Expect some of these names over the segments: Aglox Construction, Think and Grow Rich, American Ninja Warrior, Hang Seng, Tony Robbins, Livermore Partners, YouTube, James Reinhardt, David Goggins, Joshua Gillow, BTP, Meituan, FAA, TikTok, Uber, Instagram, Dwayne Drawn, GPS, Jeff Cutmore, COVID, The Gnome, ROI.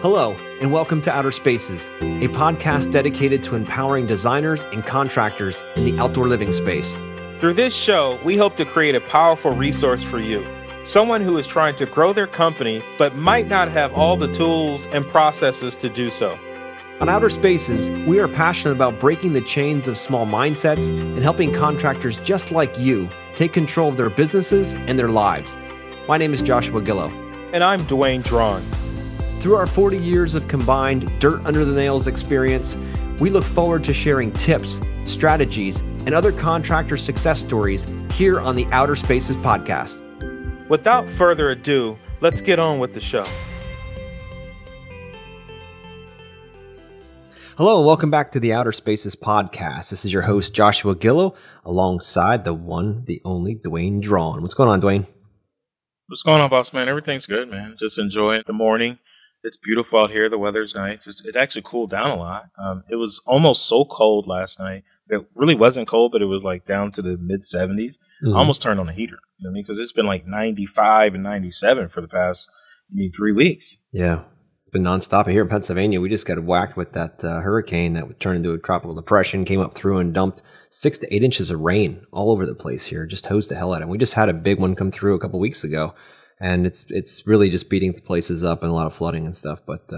Hello, and welcome to Outer Spaces, a podcast dedicated to empowering designers and contractors in the outdoor living space. Through this show, we hope to create a powerful resource for you, someone who is trying to grow their company but might not have all the tools and processes to do so. On Outer Spaces, we are passionate about breaking the chains of small mindsets and helping contractors just like you take control of their businesses and their lives. My name is Joshua Gillow. And I'm Dwayne Drawn. Through our 40 years of combined dirt under the nails experience, we look forward to sharing tips, strategies, and other contractor success stories here on the Outer Spaces podcast. Without further ado, let's get on with the show. Hello and welcome back to the Outer Spaces podcast. This is your host, Joshua Gillow, alongside the one, the only Dwayne Drawn. What's going on, Dwayne? What's going on, boss man? Everything's good, man. Just enjoying the morning. It's beautiful out here. The weather's nice. It actually cooled down a lot. It was almost so cold last night. It really wasn't cold, but it was like down to the mid-70s. I almost turned on the heater, you know what I mean? Because it's been like 95 and 97 for the past 3 weeks. Yeah. It's been nonstop here in Pennsylvania. We just got whacked with that hurricane that would turn into a tropical depression, came up through and dumped 6 to 8 inches of rain all over the place here, just hosed the hell out of it. We just had a big one come through a couple weeks ago, and it's really just beating places up and a lot of flooding and stuff. But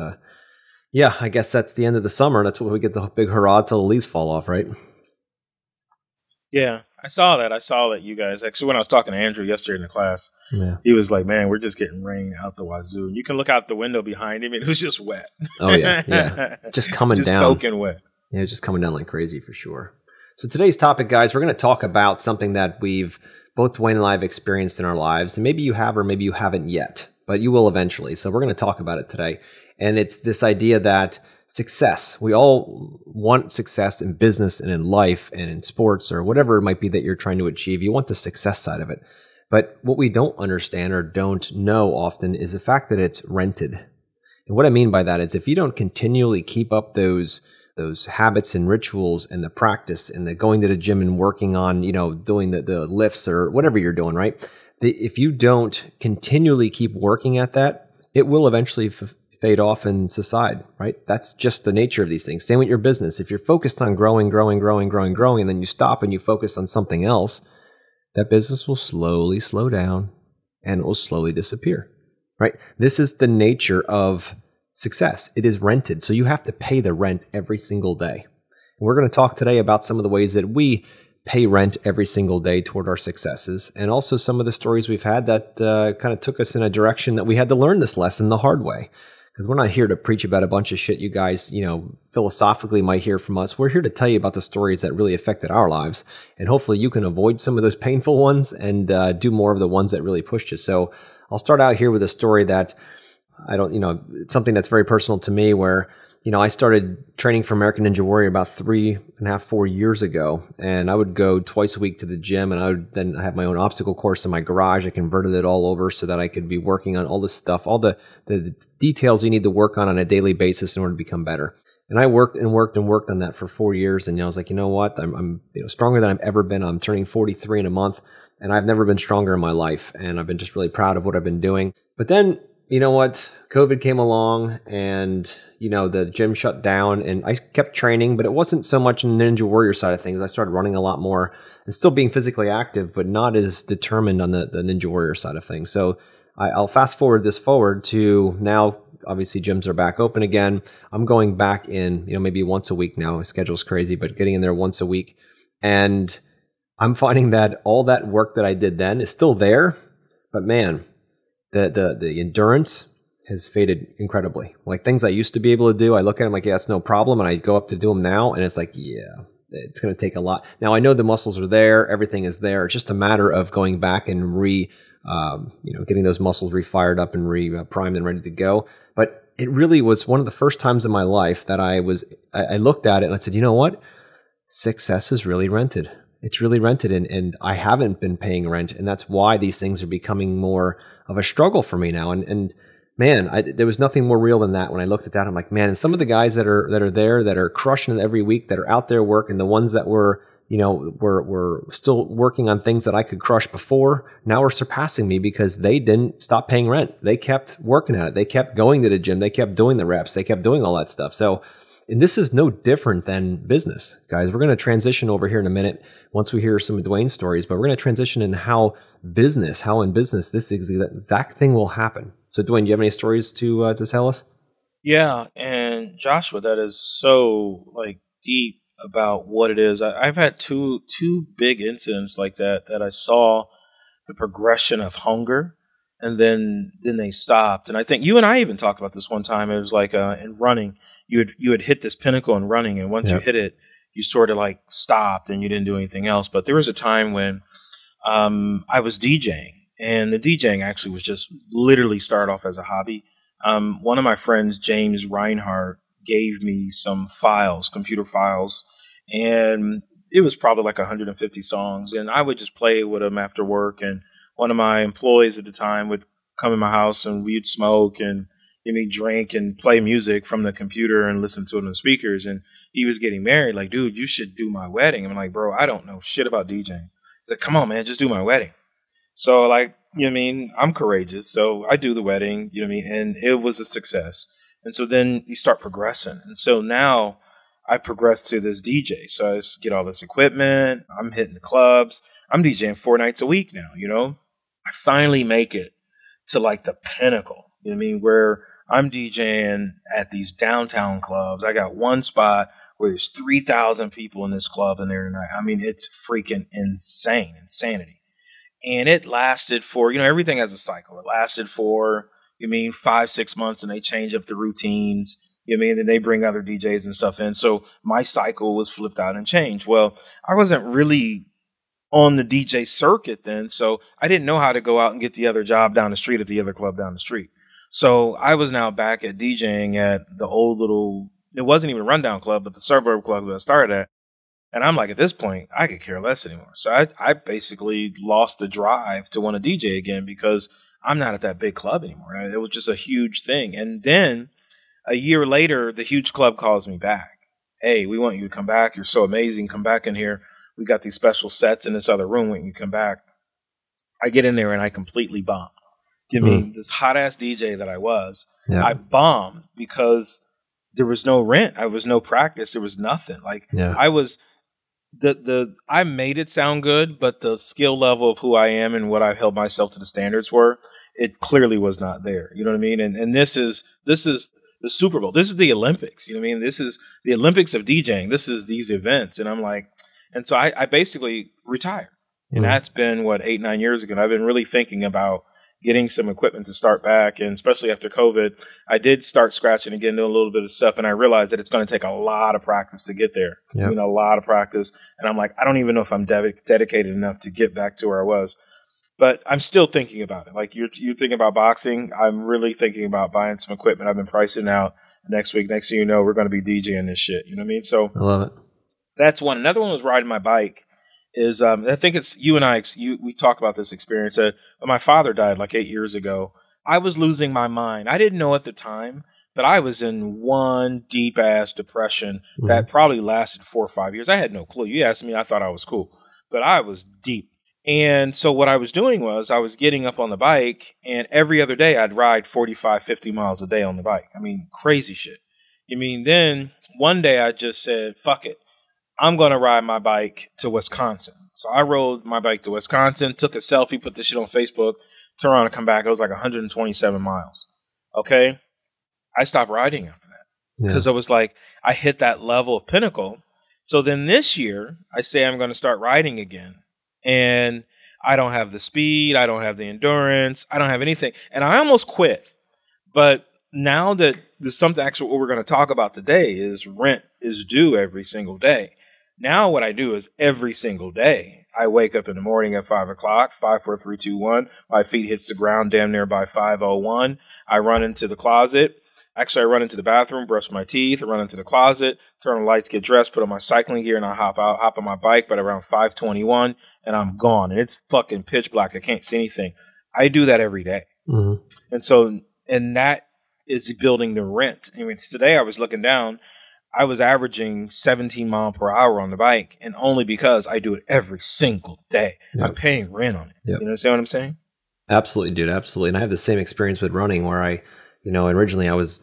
yeah, I guess that's the end of the summer. That's what we get the big hurrah till the leaves fall off, right? Yeah, I saw that you guys, actually when I was talking to Andrew yesterday in the class, He was like, man, we're just getting rain out the wazoo. And you can look out the window behind him and it was just wet. Oh yeah, yeah. Just coming down. Just soaking wet. Yeah, just coming down like crazy for sure. So today's topic, guys, we're going to talk about something that we've, both Dwayne and I have experienced in our lives. And maybe you have or maybe you haven't yet, but you will eventually. So we're going to talk about it today. And it's this idea that success. We all want success in business and in life and in sports or whatever it might be that you're trying to achieve. You want the success side of it. But what we don't understand or don't know often is the fact that it's rented. And what I mean by that is if you don't continually keep up those habits and rituals and the practice and the going to the gym and working on, doing the lifts or whatever you're doing, right? If you don't continually keep working at that, it will eventually fade off and subside, right? That's just the nature of these things. Same with your business. If you're focused on growing, and then you stop and you focus on something else, that business will slowly slow down and it will slowly disappear, right? This is the nature of success. It is rented. So you have to pay the rent every single day. And we're going to talk today about some of the ways that we pay rent every single day toward our successes, and also some of the stories we've had that kind of took us in a direction that we had to learn this lesson the hard way. Because we're not here to preach about a bunch of shit you guys, philosophically might hear from us. We're here to tell you about the stories that really affected our lives. And hopefully you can avoid some of those painful ones and do more of the ones that really pushed you. So I'll start out here with a story that it's something that's very personal to me where, I started training for American Ninja Warrior about 4 years ago. And I would go twice a week to the gym, and I would then have my own obstacle course in my garage. I converted it all over so that I could be working on all this stuff, all the details you need to work on a daily basis in order to become better. And I worked on that for 4 years. And I was like, you know what? I'm stronger than I've ever been. I'm turning 43 in a month, and I've never been stronger in my life. And I've been just really proud of what I've been doing. But then, you know what? COVID came along and, the gym shut down, and I kept training, but it wasn't so much in the Ninja Warrior side of things. I started running a lot more and still being physically active, but not as determined on the Ninja Warrior side of things. So I'll fast forward to now, obviously gyms are back open again. I'm going back in, maybe once a week now. My schedule's crazy, but getting in there once a week. And I'm finding that all that work that I did then is still there, but man, the endurance has faded incredibly. Like things I used to be able to do, I look at them like, yeah, it's no problem. And I go up to do them now, and it's like, yeah, it's going to take a lot. Now I know the muscles are there. Everything is there. It's just a matter of going back and getting those muscles refired up and re-primed and ready to go. But it really was one of the first times in my life that I looked at it and I said, you know what? Success is really rented. It's really rented, and I haven't been paying rent, and that's why these things are becoming more of a struggle for me now. And man, there was nothing more real than that. When I looked at that, I'm like, man, and some of the guys that are there, that are crushing it every week, that are out there working, the ones that were you know, we're still working on things that I could crush before. Now are surpassing me because they didn't stop paying rent. They kept working at it. They kept going to the gym. They kept doing the reps. They kept doing all that stuff. So, and this is no different than business, guys. We're going to transition over here in a minute once we hear some of Dwayne's stories, but we're going to transition in how in business, this exact thing will happen. So Dwayne, do you have any stories to tell us? Yeah. And Joshua, that is so like deep about what it is. I've had two big incidents like that I saw the progression of hunger. And then they stopped. And I think you and I even talked about this one time. It was like in running, you had hit this pinnacle in running. And once you hit it, you sort of like stopped and you didn't do anything else. But there was a time when I was DJing. And the DJing actually was just literally started off as a hobby. One of my friends, James Reinhardt, gave me some files, computer files. And it was probably like 150 songs. And I would just play with them after work. And one of my employees at the time would come in my house and we'd smoke and give me drink and play music from the computer and listen to it on the speakers. And he was getting married. Like, dude, you should do my wedding. I'm like, bro, I don't know shit about DJing. He's like, come on, man, just do my wedding. So like, you know what I mean? I'm courageous. So I do the wedding, you know what I mean? And it was a success. And so then you start progressing. And so now I progressed to this DJ. So I get all this equipment. I'm hitting the clubs. I'm DJing 4 nights a week now, you know? I finally make it to like the pinnacle, you know what I mean, where I'm DJing at these downtown clubs. I got one spot where there's 3,000 people in this club in there tonight. I mean, it's freaking insanity. And it lasted for, you know, everything has a cycle. It lasted for, you know what I mean, 5-6 months, and they change up the routines. You know what I mean? Then they bring other DJs and stuff in. So my cycle was flipped out and changed. Well, I wasn't really on the DJ circuit then. So I didn't know how to go out and get the other job down the street at the other club down the street. So I was now back at DJing at the old little, it wasn't even a rundown club, but the suburb club that I started at. And I'm like, at this point, I could care less anymore. So I basically lost the drive to want to DJ again because I'm not at that big club anymore. It was just a huge thing. And then a year later, the huge club calls me back. Hey, we want you to come back. You're so amazing. Come back in here. We got these special sets in this other room when you come back. I get in there and I completely bomb. Give me this hot ass DJ that I was. Yeah. I bombed because there was no rent. I was no practice. There was nothing. Like I was I made it sound good, but the skill level of who I am and what I held myself to the standards were, it clearly was not there. You know what I mean? And this is the Super Bowl. This is the Olympics. You know what I mean? This is the Olympics of DJing. This is these events. And I'm like, and so I basically retired. And that's been, 8-9 years ago. And I've been really thinking about getting some equipment to start back. And especially after COVID, I did start scratching again, doing a little bit of stuff. And I realized that it's going to take a lot of practice to get there. Yep. I mean, a lot of practice. And I'm like, I don't even know if I'm dedicated enough to get back to where I was. But I'm still thinking about it. Like you're thinking about boxing. I'm really thinking about buying some equipment. I've been pricing out next thing you know, we're going to be DJing this shit. You know what I mean? So I love it. That's one. Another one was riding my bike. Is I think it's you and I. We talk about this experience. When my father died like 8 years ago, I was losing my mind. I didn't know at the time, but I was in one deep ass depression that probably lasted 4 or 5 years. I had no clue. You asked me, I thought I was cool, but I was deep. And so what I was doing was I was getting up on the bike, and every other day I'd ride 45, 50 miles a day on the bike. I mean, crazy shit. I mean, then one day I just said, fuck it. I'm going to ride my bike to Wisconsin. So I rode my bike to Wisconsin, took a selfie, put this shit on Facebook, turned around and come back. It was like 127 miles. Okay. I stopped riding after that because I was like, I hit that level of pinnacle. So then this year I say, I'm going to start riding again. And I don't have the speed. I don't have the endurance. I don't have anything. And I almost quit. But now that there's something actually what we're going to talk about today is rent is due every single day. Now what I do is every single day, I wake up in the morning at 5 o'clock, 5, 4, 3, 2, 1. My feet hits the ground damn near by 5:01. I run into the closet. Actually, I run into the bathroom, brush my teeth, I run into the closet, turn on the lights, get dressed, put on my cycling gear, and I hop out, hop on my bike. But around 5:21, and I'm gone. And it's fucking pitch black. I can't see anything. I do that every day. Mm-hmm. And so, and that is building the rent. I mean, today I was looking down. I was averaging 17 miles per hour on the bike, and only because I do it every single day. Yep. I'm paying rent on it. Yep. You understand what I'm saying? Absolutely, dude. Absolutely. And I have the same experience with running where I, you know, originally I was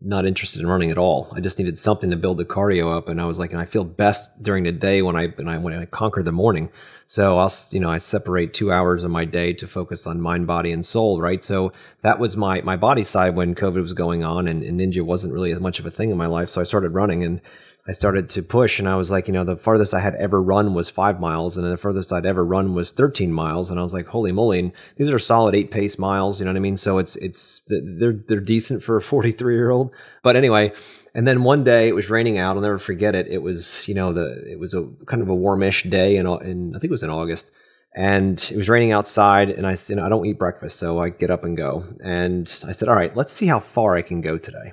not interested in running at all. I just needed something to build the cardio up. And I was like, and I feel best during the day when I conquer the morning. So I'll, you know, I separate 2 hours of my day to focus on mind, body, and soul, right? So that was my body side when COVID was going on, and ninja wasn't really as much of a thing in my life. So I started running, and I started to push, and I was like, you know, the farthest I had ever run was 5 miles, and then the furthest I'd ever run was 13 miles. And I was like, holy moly. And these are solid 8-pace miles. You know what I mean? So they're decent for a 43-year-old. But anyway, and then one day it was raining out. I'll never forget it. It was, you know, it was a kind of a warmish day, and I think it was in August, and it was raining outside, and I don't eat breakfast. So I get up and go. And I said, all right, let's see how far I can go today.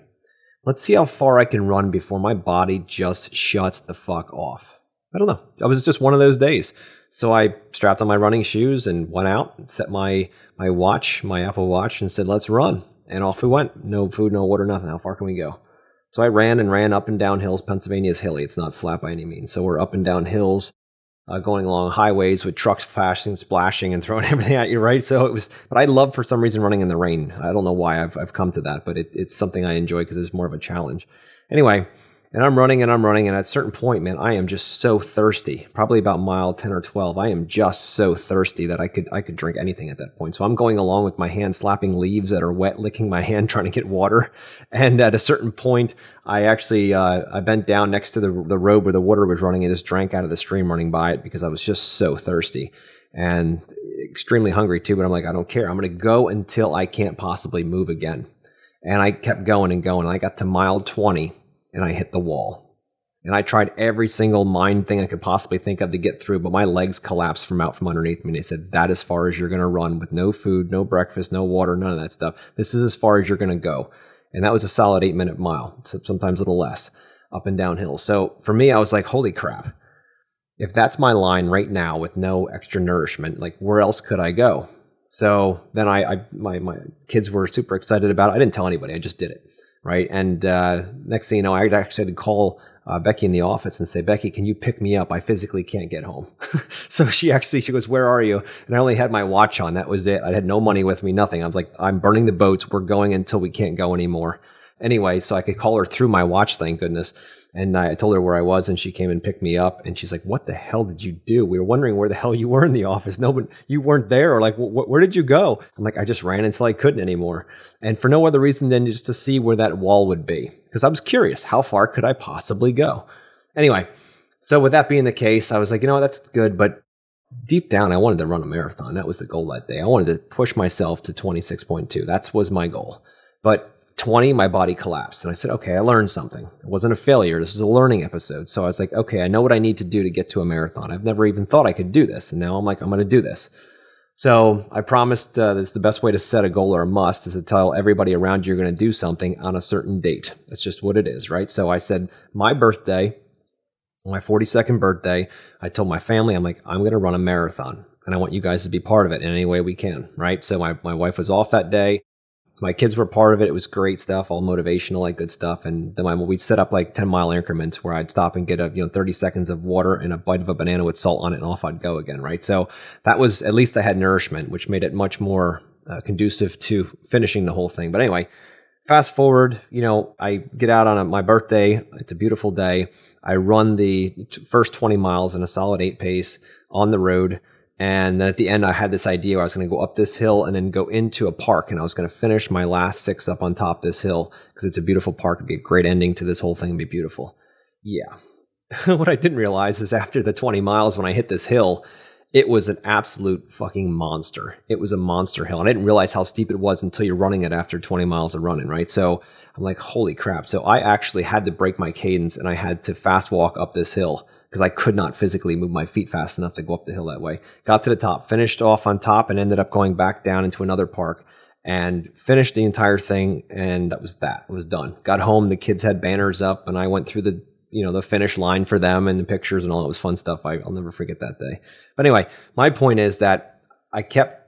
Let's see how far I can run before my body just shuts the fuck off. I don't know. I was just one of those days. So I strapped on my running shoes and went out, and set my watch, my Apple Watch, and said, let's run. And off we went. No food, no water, nothing. How far can we go? So I ran up and down hills. Pennsylvania's hilly. It's not flat by any means. So we're up and down hills, going along highways with trucks passing, splashing, and throwing everything at you, right? So it was, but I love for some reason running in the rain. I don't know why I've come to that, but it's something I enjoy because it's more of a challenge. Anyway, and I'm running, and at a certain point, man, I am just so thirsty. Probably about mile 10 or 12, I am just so thirsty that I could drink anything at that point. So I'm going along with my hand slapping leaves that are wet, licking my hand, trying to get water. And at a certain point, I actually I bent down next to the road where the water was running and just drank out of the stream running by it because I was just so thirsty and extremely hungry too. But I'm like, I don't care. I'm going to go until I can't possibly move again. And I kept going and going. I got to mile 20. And I hit the wall. And I tried every single mind thing I could possibly think of to get through, but my legs collapsed from out from underneath me. And they said, that as far as you're going to run with no food, no breakfast, no water, none of that stuff. This is as far as you're going to go. And that was a solid 8-minute mile, sometimes a little less, up and down hills. So for me, I was like, holy crap. If that's my line right now with no extra nourishment, like where else could I go? So then my kids were super excited about it. I didn't tell anybody. I just did it. Right. And next thing you know, I actually had to call Becky in the office and say, Becky, can you pick me up? I physically can't get home. So she goes, where are you? And I only had my watch on. That was it. I had no money with me, nothing. I was like, I'm burning the boats. We're going until we can't go anymore. Anyway, so I could call her through my watch, thank goodness. And I told her where I was, and she came and picked me up. And she's like, what the hell did you do? We were wondering where the hell you were in the office. No, but you weren't there. Or like, where did you go? I'm like, I just ran until I couldn't anymore. And for no other reason than just to see where that wall would be. Because I was curious, how far could I possibly go? Anyway, so with that being the case, I was like, you know, that's good. But deep down, I wanted to run a marathon. That was the goal that day. I wanted to push myself to 26.2. That was my goal. But 20, my body collapsed. And I said, okay, I learned something. It wasn't a failure. This was a learning episode. So I was like, okay, I know what I need to do to get to a marathon. I've never even thought I could do this. And now I'm like, I'm going to do this. So I promised that's the best way to set a goal or a must is to tell everybody around you you're going to do something on a certain date. That's just what it is, right? So I said, my birthday, my 42nd birthday, I told my family, I'm like, I'm going to run a marathon. And I want you guys to be part of it in any way we can, right? So my wife was off that day. My kids were part of it. It was great stuff, all motivational, like good stuff. And then we'd set up like 10-mile increments where I'd stop and get 30 seconds of water and a bite of a banana with salt on it, and off I'd go again, right? So that was, at least I had nourishment, which made it much more conducive to finishing the whole thing. But anyway, fast forward, you know, I get out on my birthday. It's a beautiful day. I run the first 20 miles in a solid 8-pace on the road. And then at the end, I had this idea where I was going to go up this hill and then go into a park. And I was going to finish my last 6 up on top of this hill because it's a beautiful park. It'd be a great ending to this whole thing. It'd be beautiful. Yeah. What I didn't realize is after the 20 miles, when I hit this hill, it was an absolute fucking monster. It was a monster hill. And I didn't realize how steep it was until you're running it after 20 miles of running, right? So I'm like, holy crap. So I actually had to break my cadence and I had to fast walk up this hill, because I could not physically move my feet fast enough to go up the hill that way. Got to the top, finished off on top, and ended up going back down into another park and finished the entire thing. And that. It was done. Got home, the kids had banners up, and I went through the finish line for them and the pictures and all. It was fun stuff. I'll never forget that day. But anyway, my point is that I kept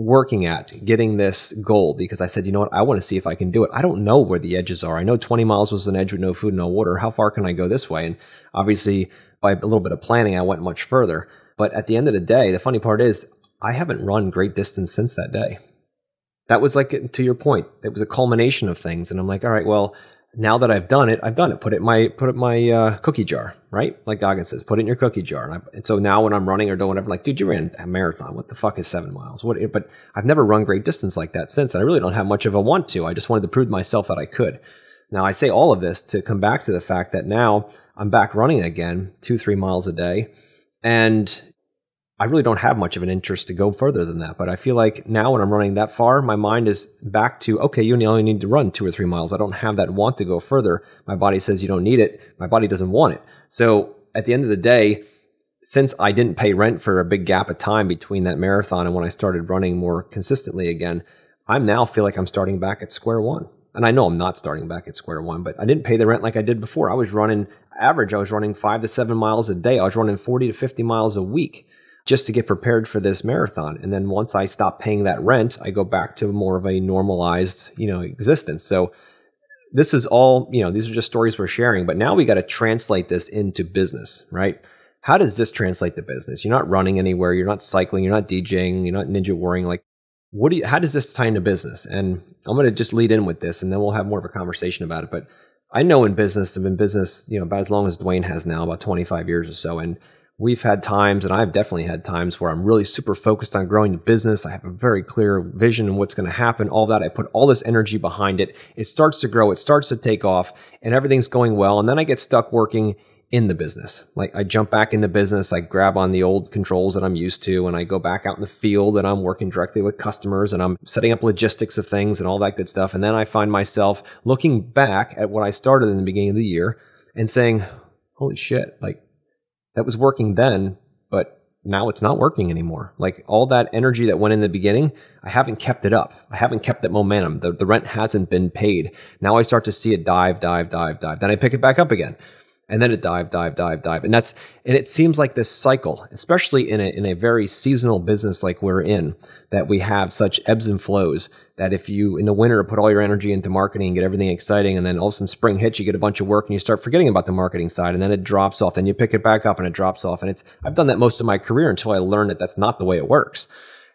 working at getting this goal because I said, you know what, I want to see if I can do it. I don't know where the edges are. I know 20 miles was an edge with no food, no water. How far can I go this way? And obviously, by a little bit of planning, I went much further. But at the end of the day, the funny part is I haven't run great distance since that day. That was like, to your point, it was a culmination of things. And I'm like, all right, well, now that I've done it. Put it in my cookie jar, right? Like Goggins says, put it in your cookie jar. And so now when I'm running or doing whatever, I'm like, dude, you ran a marathon. What the fuck is 7 miles? But I've never run great distance like that since. And I really don't have much of a want to. I just wanted to prove to myself that I could. Now, I say all of this to come back to the fact that now I'm back running again, 2-3 miles a day. And I really don't have much of an interest to go further than that. But I feel like now when I'm running that far, my mind is back to, okay, you only need to run 2 or 3 miles. I don't have that want to go further. My body says you don't need it. My body doesn't want it. So at the end of the day, since I didn't pay rent for a big gap of time between that marathon and when I started running more consistently again, I now feel like I'm starting back at square one. And I know I'm not starting back at square one, but I didn't pay the rent like I did before. I was running average. I was running 5 to 7 miles a day. I was running 40 to 50 miles a week, just to get prepared for this marathon. And then once I stop paying that rent, I go back to more of a normalized, existence. So this is all, these are just stories we're sharing, but now we got to translate this into business, right? How does this translate to business? You're not running anywhere. You're not cycling. You're not DJing. You're not ninja warring. Like, how does this tie into business? And I'm going to just lead in with this and then we'll have more of a conversation about it. But I know in business, I've been in business, about as long as Dwayne has now, about 25 years or so. And we've had times, and I've definitely had times where I'm really super focused on growing the business. I have a very clear vision of what's going to happen, all that. I put all this energy behind it. It starts to grow. It starts to take off, and everything's going well. And then I get stuck working in the business. Like I jump back into business. I grab on the old controls that I'm used to, and I go back out in the field, and I'm working directly with customers, and I'm setting up logistics of things and all that good stuff. And then I find myself looking back at what I started in the beginning of the year and saying, holy shit, like, that was working then, but now it's not working anymore. Like all that energy that went in the beginning, I haven't kept it up. I haven't kept that momentum. The rent hasn't been paid. Now I start to see it dive. Then I pick it back up again. And then it dive. And it seems like this cycle, especially in a very seasonal business like we're in, that we have such ebbs and flows, that if you in the winter put all your energy into marketing and get everything exciting, and then all of a sudden spring hits, you get a bunch of work and you start forgetting about the marketing side, and then it drops off, then you pick it back up and it drops off. And I've done that most of my career until I learned that that's not the way it works.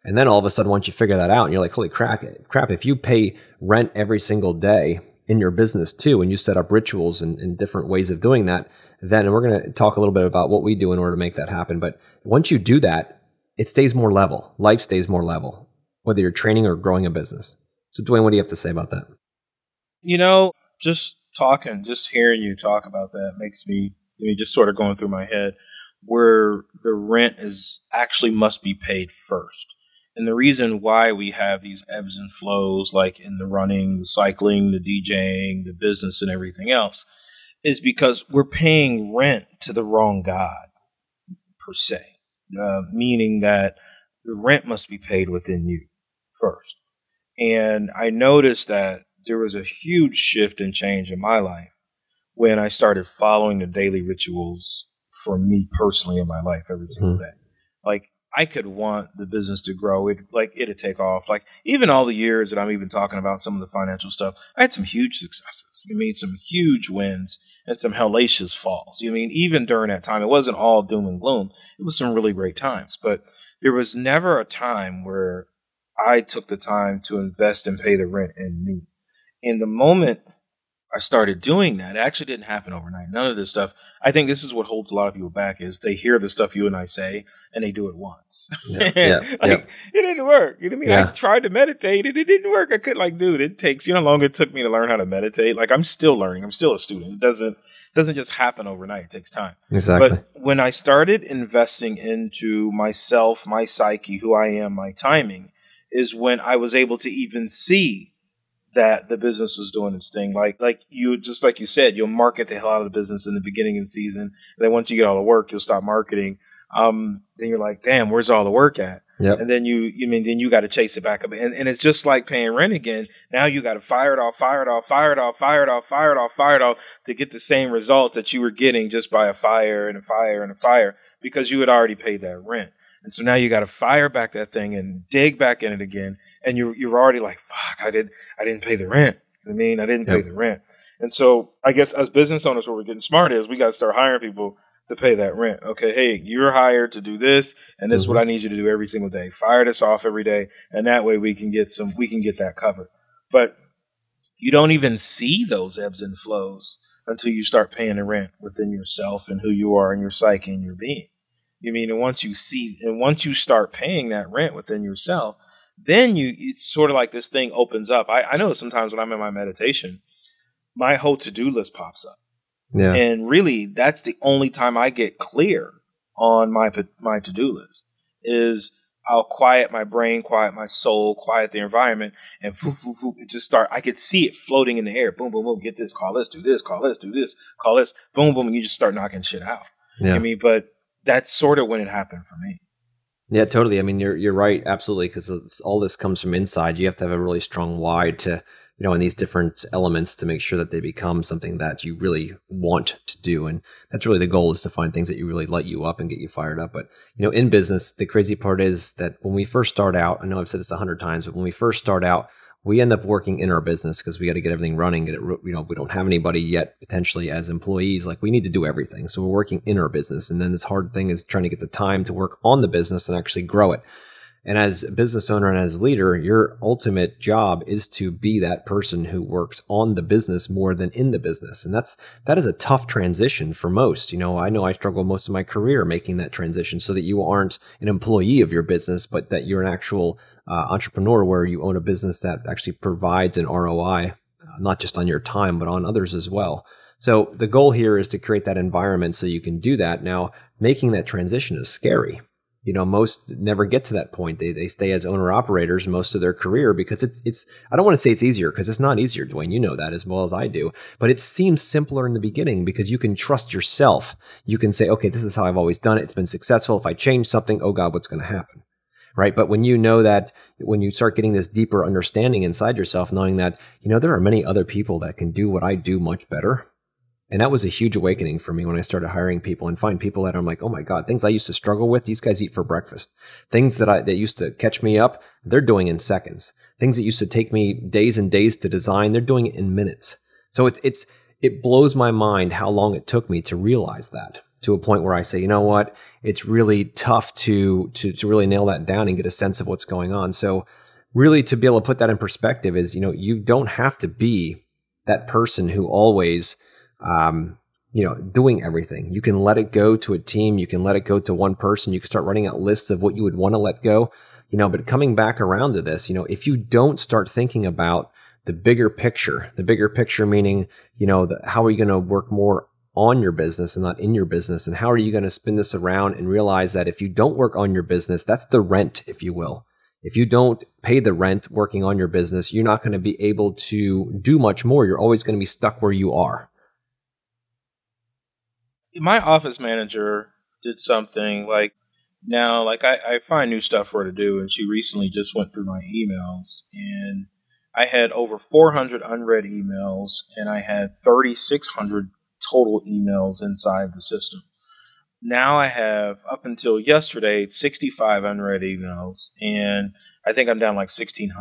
And then all of a sudden, once you figure that out and you're like, holy crap, if you pay rent every single day in your business too, and you set up rituals and different ways of doing that, then we're going to talk a little bit about what we do in order to make that happen. But once you do that, it stays more level. Life stays more level, whether you're training or growing a business. So Dwayne, what do you have to say about that? Just hearing you talk about that makes me, just sort of going through my head where the rent is actually must be paid first. And the reason why we have these ebbs and flows, like in the running, the cycling, the DJing, the business, and everything else, is because we're paying rent to the wrong God, per se, meaning that the rent must be paid within you first. And I noticed that there was a huge shift and change in my life when I started following the daily rituals for me personally in my life every single day. Like, I could want the business to grow. It'd take off. Like even all the years that I'm even talking about some of the financial stuff, I had some huge successes. Some huge wins and some hellacious falls. Even during that time, it wasn't all doom and gloom. It was some really great times, but there was never a time where I took the time to invest and pay the rent in me. And the moment I started doing that, it actually didn't happen overnight. None of this stuff. I think this is what holds a lot of people back is they hear the stuff you and I say and they do it once. It didn't work. I tried to meditate and it didn't work. I couldn't it takes, how long it took me to learn how to meditate. I'm still learning. I'm still a student. It doesn't just happen overnight. It takes time. Exactly. But when I started investing into myself, my psyche, who I am, my timing is when I was able to even see that the business was doing its thing. Like you said, you'll market the hell out of the business in the beginning of the season. And then once you get all the work, you'll stop marketing. Then you're like, damn, where's all the work at? Yep. And then then you got to chase it back up. And it's just like paying rent again. Now you got to fire it off to get the same result that you were getting just by a fire and a fire and a fire because you had already paid that rent. And so now you got to fire back that thing and dig back in it again. And you're already like, fuck, I didn't pay the rent. You know what I mean? I didn't pay the rent. And so I guess as business owners, where we're getting smart is we got to start hiring people to pay that rent. Okay, hey, you're hired to do this, and this is what I need you to do every single day. Fire this off every day, and that way we can get that covered. But you don't even see those ebbs and flows until you start paying the rent within yourself and who you are and your psyche and your being. You mean, and once you start paying that rent within yourself, then it's sort of like this thing opens up. I know sometimes when I'm in my meditation, my whole to-do list pops up. Yeah. And really, that's the only time I get clear on my to-do list is I'll quiet my brain, quiet my soul, quiet the environment, and it just start. I could see it floating in the air. Boom, boom, boom. Get this. Call this. Do this. Call this. Do this. Call this. Boom, boom. And you just start knocking shit out. Yeah. You know I mean, but that's sort of when it happened for me. Yeah, totally. I mean, you're right, absolutely, because all this comes from inside. You have to have a really strong why to. You know, and these different elements to make sure that they become something that you really want to do. And that's really the goal, is to find things that you really light you up and get you fired up. But, you know, in business, the crazy part is that when we first start out, I know I've said this 100 times, but when we first start out, we end up working in our business because we got to get everything running. Get it, you know, we don't have anybody yet potentially as employees. Like, we need to do everything. So we're working in our business. And then this hard thing is trying to get the time to work on the business and actually grow it. And as a business owner and as a leader, your ultimate job is to be that person who works on the business more than in the business. And that is a tough transition for most. You know I struggled most of my career making that transition, so that you aren't an employee of your business, but that you're an actual entrepreneur where you own a business that actually provides an ROI, not just on your time, but on others as well. So the goal here is to create that environment so you can do that. Now, making that transition is scary. You know, most never get to that point. They stay as owner-operators most of their career because it's. I don't want to say it's easier, because it's not easier, Dwayne. You know that as well as I do. But it seems simpler in the beginning because you can trust yourself. You can say, okay, this is how I've always done it. It's been successful. If I change something, oh God, what's going to happen? Right? But when you know that, when you start getting this deeper understanding inside yourself, knowing that, you know, there are many other people that can do what I do much better. And that was a huge awakening for me when I started hiring people and find people that I'm like, oh my God, things I used to struggle with, these guys eat for breakfast. Things that used to catch me up, they're doing in seconds. Things that used to take me days and days to design, they're doing it in minutes. So it blows my mind how long it took me to realize that, to a point where I say, you know what, it's really tough to really nail that down and get a sense of what's going on. So really, to be able to put that in perspective is, you know, you don't have to be that person who always doing everything. You can let it go to a team. You can let it go to one person. You can start running out lists of what you would want to let go, you know, but coming back around to this, you know, if you don't start thinking about the bigger picture, meaning, you know, how are you going to work more on your business and not in your business? And how are you going to spin this around and realize that if you don't work on your business, that's the rent, if you will. If you don't pay the rent working on your business, you're not going to be able to do much more. You're always going to be stuck where you are. My office manager did something like, now, like I find new stuff for her to do. And she recently just went through my emails, and I had over 400 unread emails, and I had 3,600 total emails inside the system. Now I have, up until yesterday, 65 unread emails, and I think I'm down like 1,600.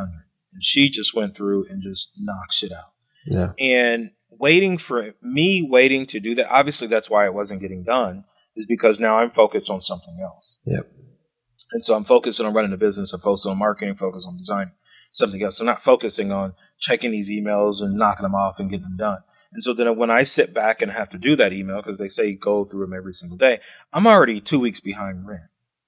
And she just went through and just knocked shit out. Yeah. And waiting to do that. Obviously, that's why it wasn't getting done, is because now I'm focused on something else. Yep. And so I'm focused on running the business. I'm focused on marketing, focused on design, something else. I'm not focusing on checking these emails and knocking them off and getting them done. And so then when I sit back and have to do that email, because they say go through them every single day, I'm already 2 weeks behind rent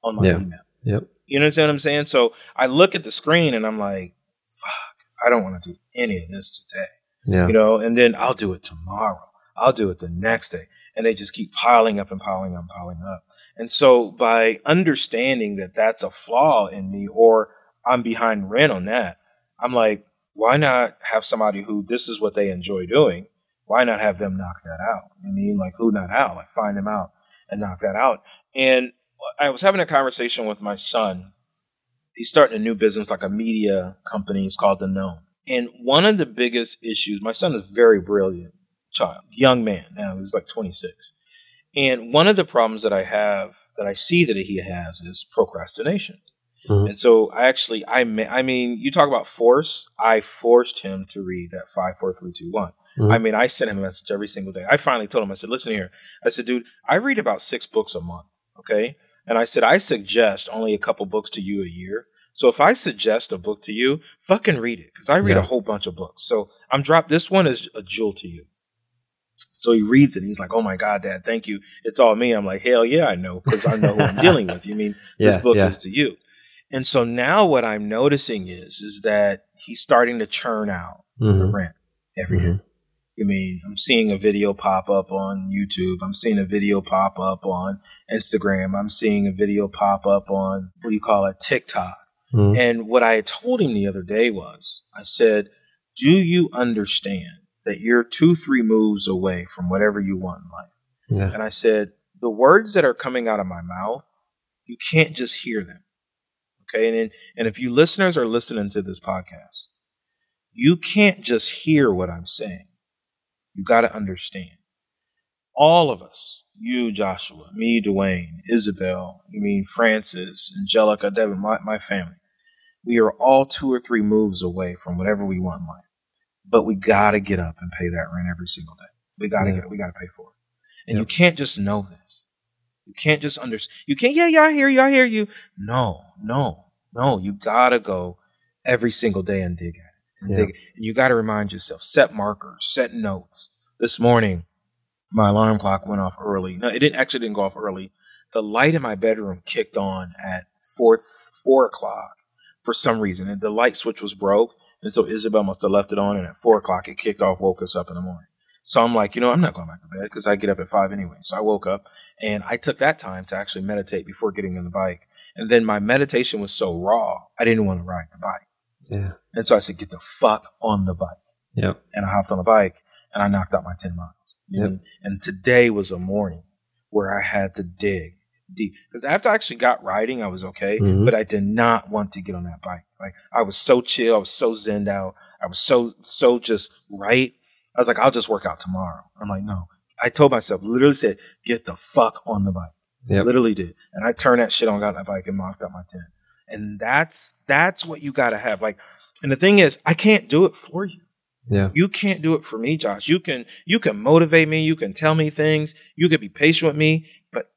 on my email. Yep. You understand what I'm saying? So I look at the screen and I'm like, fuck, I don't want to do any of this today. Yeah. You know, and then I'll do it tomorrow. I'll do it the next day. And they just keep piling up and piling up and piling up. And so by understanding that that's a flaw in me, or I'm behind rent on that, I'm like, why not have somebody who this is what they enjoy doing? Why not have them knock that out? I mean, like, who not out? Like, find them out and knock that out. And I was having a conversation with my son. He's starting a new business, like a media company. It's called The Gnome. And one of the biggest issues, my son is a very brilliant child, young man now, he's like 26. And one of the problems that I have, that I see that he has, is procrastination. Mm-hmm. And so I actually, I mean, you talk about force. I forced him to read that 5, 4, 3, 2, 1. Mm-hmm. I mean, I sent him a message every single day. I finally told him, I said, listen here. I said, dude, I read about 6 books a month. Okay. And I said, I suggest only a couple books to you a year. So if I suggest a book to you, fucking read it. Cause I read a whole bunch of books. So I'm dropped. This one is a jewel to you. So he reads it. And he's like, oh my God, Dad, thank you. It's all me. I'm like, hell yeah, I know. Cause I know who I'm dealing with. You mean this book is to you. And so now what I'm noticing is that he's starting to churn out the rant every day. I mean, I'm seeing a video pop up on YouTube. I'm seeing a video pop up on Instagram. I'm seeing a video pop up on, TikTok. Mm-hmm. And what I had told him the other day was, I said, do you understand that you're 2-3 moves away from whatever you want in life? Yeah. And I said, the words that are coming out of my mouth, you can't just hear them. Okay. And if you listeners are listening to this podcast, you can't just hear what I'm saying. You got to understand. All of us, you, Joshua, me, Dwayne, Isabel, you mean Francis, Angelica, Devin, my family, we are all 2 or 3 moves away from whatever we want in life. But we got to get up and pay that rent every single day. We got to get it. We got to pay for it. And you can't just know this. You can't just understand. You can't, I hear you. No. You got to go every single day and dig at it. And, dig it. And you got to remind yourself, set markers, set notes. This morning, my alarm clock went off early. No, it didn't go off early. The light in my bedroom kicked on at 4 o'clock for some reason. And the light switch was broke. And so Isabel must have left it on. And at 4 o'clock, it kicked off, woke us up in the morning. So I'm like, I'm not going back to bed because I get up at 5 anyway. So I woke up and I took that time to actually meditate before getting on the bike. And then my meditation was so raw, I didn't want to ride the bike. Yeah. And so I said, get the fuck on the bike. Yep. And I hopped on the bike and I knocked out my 10 miles. Yep. And today was a morning where I had to dig deep. Because after I actually got riding, I was okay. Mm-hmm. But I did not want to get on that bike. Like I was so chill. I was so zenned out. I was so just right. I was like, I'll just work out tomorrow. I'm like, no. I told myself, literally said, get the fuck on the bike. Yep. Literally did. And I turned that shit on, got on that bike and mocked out my 10. And that's what you got to have. Like, and the thing is, I can't do it for you. Yeah. You can't do it for me, Josh. You can motivate me. You can tell me things. You can be patient with me, but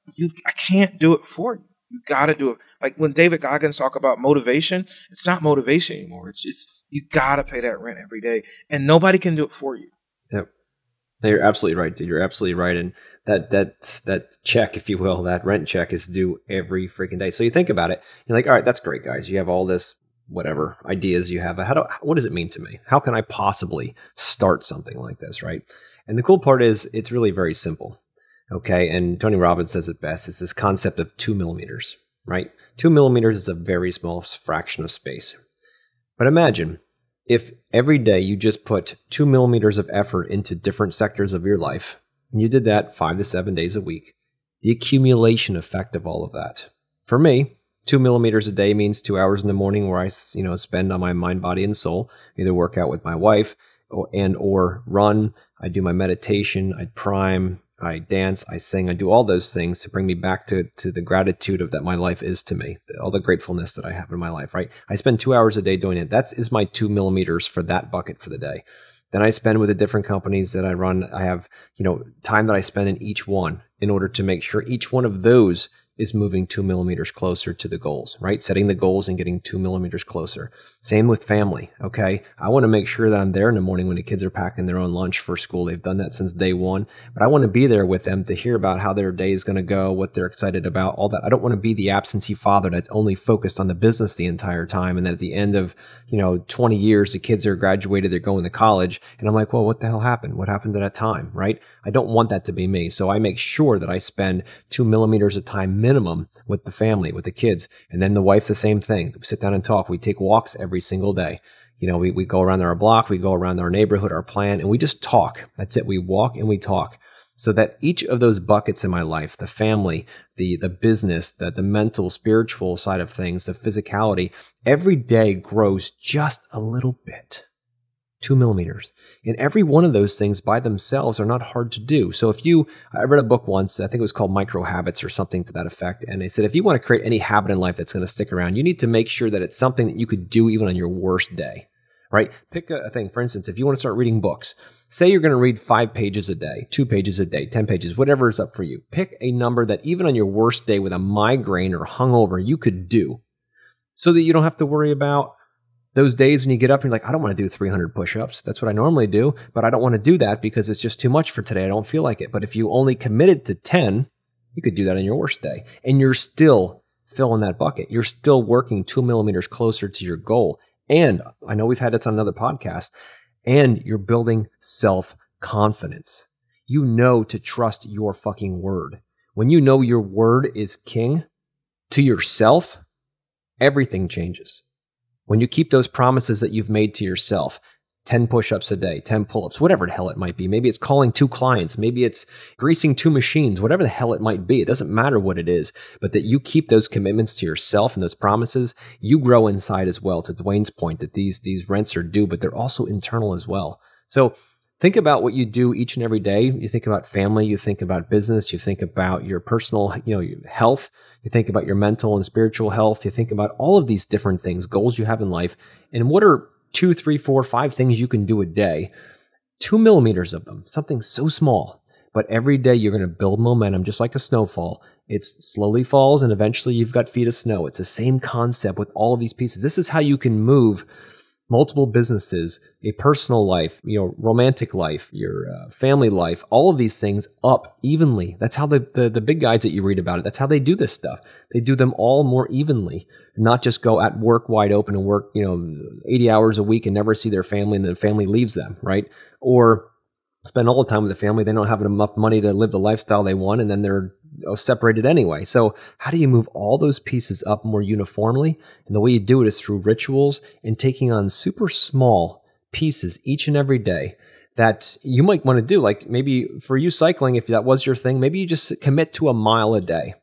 I can't do it for you. You got to do it. Like when David Goggins talk about motivation, it's not motivation anymore. It's you got to pay that rent every day and nobody can do it for you. Yep. No, you're absolutely right, dude. You're absolutely right. And that check, if you will, that rent check is due every freaking day. So you think about it, you're like, all right, that's great, guys. You have all this, whatever ideas you have. What does it mean to me? How can I possibly start something like this? Right. And the cool part is it's really very simple. Okay. And Tony Robbins says it best. It's this concept of 2 millimeters, right? 2 millimeters is a very small fraction of space, but imagine if every day you just put 2 millimeters of effort into different sectors of your life, and you did that 5 to 7 days a week, the accumulation effect of all of that. For me, 2 millimeters a day means 2 hours in the morning where I, spend on my mind, body, and soul, either work out with my wife or run. I do my meditation, I prime, I dance, I sing, I do all those things to bring me back to the gratitude of that my life is to me, all the gratefulness that I have in my life, right? I spend 2 hours a day doing it. That is my 2 millimeters for that bucket for the day. Then I spend with the different companies that I run. I have, time that I spend in each one in order to make sure each one of those is moving 2 millimeters closer to the goals, right? Setting the goals and getting 2 millimeters closer. Same with family, okay? I want to make sure that I'm there in the morning when the kids are packing their own lunch for school. They've done that since day one, but I want to be there with them to hear about how their day is going to go, what they're excited about, all that. I don't want to be the absentee father that's only focused on the business the entire time. And then at the end of, 20 years, the kids are graduated, they're going to college. And I'm like, well, what the hell happened? What happened at that time, right? I don't want that to be me. So I make sure that I spend 2 millimeters of time minimum with the family, with the kids, and then the wife, the same thing. We sit down and talk. We take walks every single day. We go around our block, we go around our neighborhood, our plan, and we just talk. That's it. We walk and we talk. So that each of those buckets in my life, the family, the business, the mental, spiritual side of things, the physicality, every day grows just a little bit. 2 millimeters. And every one of those things by themselves are not hard to do. So if you, I read a book once, I think it was called Micro Habits or something to that effect. And they said, if you want to create any habit in life that's going to stick around, you need to make sure that it's something that you could do even on your worst day, right? Pick a thing. For instance, if you want to start reading books, say you're going to read 5 pages a day, 2 pages a day, 10 pages, whatever is up for you. Pick a number that even on your worst day with a migraine or hungover, you could do so that you don't have to worry about those days when you get up and you're like, I don't want to do 300 push-ups. That's what I normally do, but I don't want to do that because it's just too much for today. I don't feel like it. But if you only committed to 10, you could do that on your worst day. And you're still filling that bucket. You're still working 2 millimeters closer to your goal. And I know we've had this on another podcast, and you're building self-confidence. You know to trust your fucking word. When you know your word is king to yourself, everything changes. When you keep those promises that you've made to yourself, 10 push-ups a day, 10 pull-ups, whatever the hell it might be. Maybe it's calling 2 clients. Maybe it's greasing 2 machines, whatever the hell it might be. It doesn't matter what it is, but that you keep those commitments to yourself and those promises, you grow inside as well. To Dwayne's point that these rents are due, but they're also internal as well. So think about what you do each and every day. You think about family, you think about business, you think about your personal, your health, you think about your mental and spiritual health, you think about all of these different things, goals you have in life, and what are 2, 3, 4, 5 things you can do a day, 2 millimeters of them, something so small, but every day you're going to build momentum, just like a snowfall. It slowly falls and eventually you've got feet of snow. It's the same concept with all of these pieces. This is how you can move multiple businesses, a personal life, romantic life, your family life, all of these things up evenly. That's how the big guys that you read about it, that's how they do this stuff. They do them all more evenly, not just go at work wide open and work, 80 hours a week and never see their family and the family leaves them, right? Or spend all the time with the family. They don't have enough money to live the lifestyle they want and then they're separated anyway. So how do you move all those pieces up more uniformly? And the way you do it is through rituals and taking on super small pieces each and every day that you might want to do. Like maybe for you cycling, if that was your thing, maybe you just commit to a mile a day.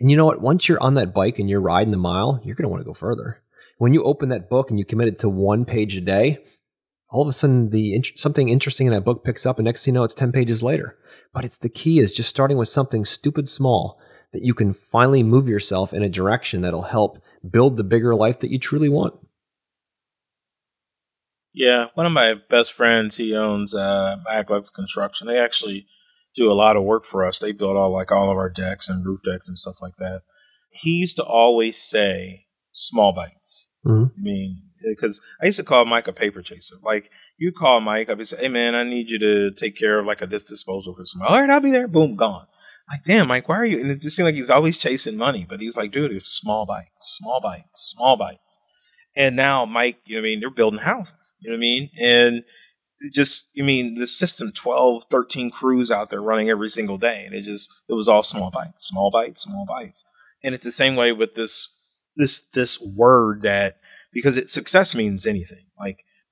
And you know what? Once you're on that bike and you're riding the mile, you're going to want to go further. When you open that book and you committed to 1 page a day, all of a sudden, something interesting in that book picks up, and next thing you know, it's 10 pages later. But it's the key is just starting with something stupid small that you can finally move yourself in a direction that'll help build the bigger life that you truly want. Yeah, one of my best friends, he owns Aglox Construction. They actually do a lot of work for us. They build all of our decks and roof decks and stuff like that. He used to always say, small bites. Mm-hmm. I mean, because I used to call Mike a paper chaser. Like, you call Mike up and say, hey, man, I need you to take care of this disposal for somebody. All right, I'll be there. Boom, gone. Like, damn, Mike, why are you? And it just seemed like he's always chasing money. But he's like, dude, it's small bites, small bites, small bites. And now, Mike, they're building houses. And just, the system, 12, 13 crews out there running every single day. And it was all small bites, small bites, small bites. And it's the same way with this word that, because success means anything,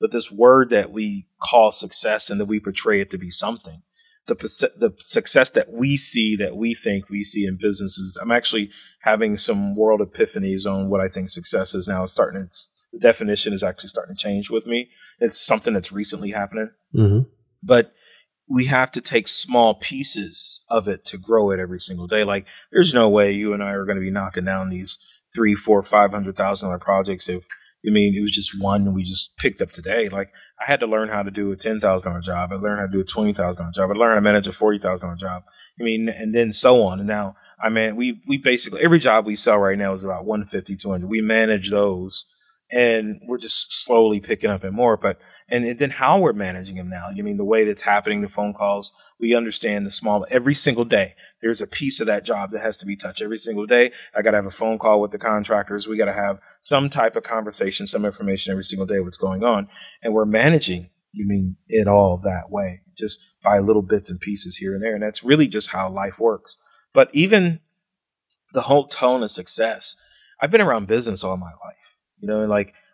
but this word that we call success and that we portray it to be something, the success that we see, that we think we see in businesses. I'm actually having some world epiphanies on what I think success is now. The definition is actually starting to change with me. It's something that's recently happening, mm-hmm. But we have to take small pieces of it to grow it every single day. Like, there's no way you and I are going to be knocking down these $300,000, $400,000, $500,000 projects if, it was just one we just picked up today. Like, I had to learn how to do a $10,000 job. I learned how to do a $20,000 job. I learned how to manage a $40,000 job. And then so on. And now, we basically, every job we sell right now is about 150, 200. We manage those and we're just slowly picking up and more. But, and then how we're managing them now, the way that's happening, the phone calls, we understand every single day, there's a piece of that job that has to be touched every single day. I got to have a phone call with the contractors. We got to have some type of conversation, some information every single day, what's going on. And we're managing, it all that way, just by little bits and pieces here and there. And that's really just how life works. But even the whole tone of success, I've been around business all my life.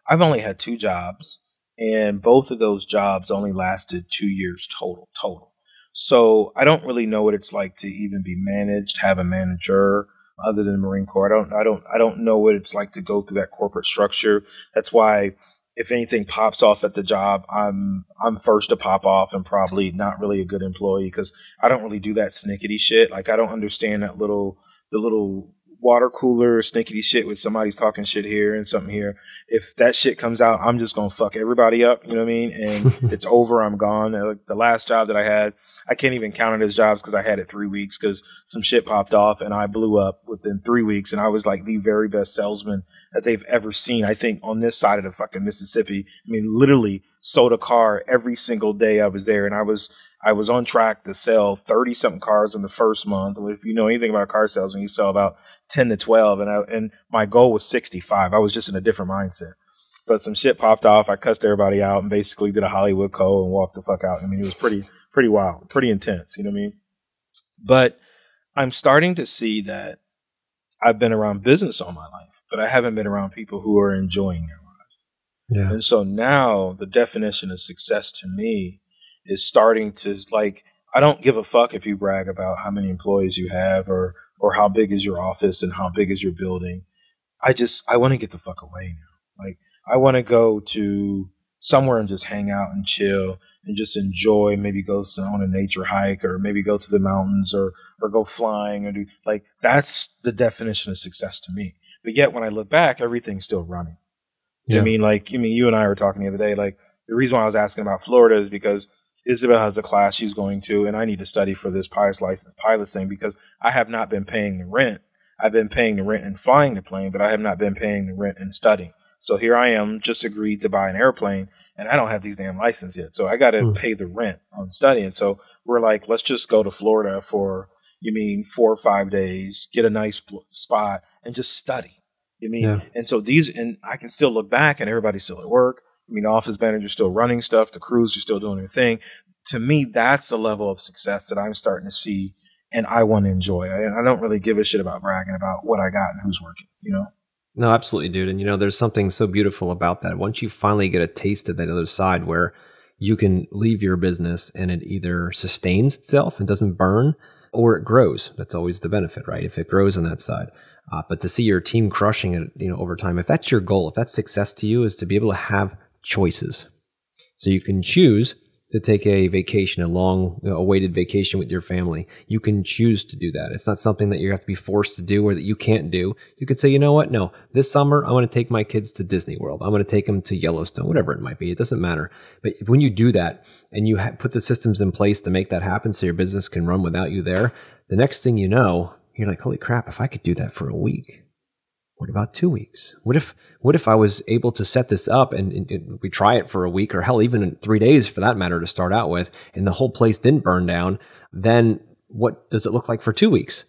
I've only had 2 jobs, and both of those jobs only lasted 2 years total. So I don't really know what it's like to even be managed, have a manager other than Marine Corps. I don't know what it's like to go through that corporate structure. That's why if anything pops off at the job, I'm first to pop off and probably not really a good employee because I don't really do that snickety shit. Like I don't understand that the little water cooler snickety shit with somebody's talking shit here and something here. If that shit comes out, I'm just gonna fuck everybody up. You know what I mean? And it's over. I'm gone. Like the last job that I had, I can't even count it as jobs because I had it 3 weeks because some shit popped off and I blew up within 3 weeks. And I was like the very best salesman that they've ever seen. I think on this side of the fucking Mississippi. I mean, literally sold a car every single day I was there. And I was on track to sell 30 something cars in the first month. If you know anything about car salesman, you sell about 10 to 12. And my goal was 65. I was just in a different mindset, but some shit popped off. I cussed everybody out and basically did a Hollywood code and walked the fuck out. I mean, it was pretty wild, pretty intense. You know what I mean? But I'm starting to see that I've been around business all my life, but I haven't been around people who are enjoying their lives. Yeah. And so now the definition of success to me is starting to, like, I don't give a fuck if you brag about how many employees you have or how big is your office and how big is your building. I want to get the fuck away now. Like, I want to go to somewhere and just hang out and chill and just enjoy, maybe go on a nature hike or maybe go to the mountains or go flying or do, like, that's the definition of success to me. But yet when I look back, everything's still running. Yeah. You know what I mean? Like, I mean, you and I were talking the other day, like, the reason why I was asking about Florida is because Isabel has a class she's going to, and I need to study for this pilot thing because I have not been paying the rent. I've been paying the rent and flying the plane, but I have not been paying the rent and studying. So here I am, just agreed to buy an airplane, and I don't have these damn license yet. So I got to pay the rent on studying. So we're like, let's just go to Florida for, 4 or 5 days, get a nice spot, and just study. Yeah. And so and I can still look back, and everybody's still at work. Office managers still running stuff. The crews are still doing their thing. To me, that's the level of success that I'm starting to see and I want to enjoy. I don't really give a shit about bragging about what I got and who's working, No, absolutely, dude. And, there's something so beautiful about that. Once you finally get a taste of that other side where you can leave your business and it either sustains itself and doesn't burn or it grows. That's always the benefit, right? If it grows on that side. But to see your team crushing it, over time, if that's your goal, if that's success to you, is to be able to have choices. So you can choose to take a vacation, a long awaited vacation with your family. You can choose to do that. It's not something that you have to be forced to do or that you can't do. You could say, you know what? No, this summer, I want to take my kids to Disney World. I'm going to take them to Yellowstone, whatever it might be. It doesn't matter. But when you do that and you put the systems in place to make that happen so your business can run without you there, the next thing you know, you're like, holy crap, if I could do that for a week. What about 2 weeks? What if I was able to set this up and we try it for a week or hell, even 3 days for that matter to start out with, and the whole place didn't burn down, then what does it look like for 2 weeks?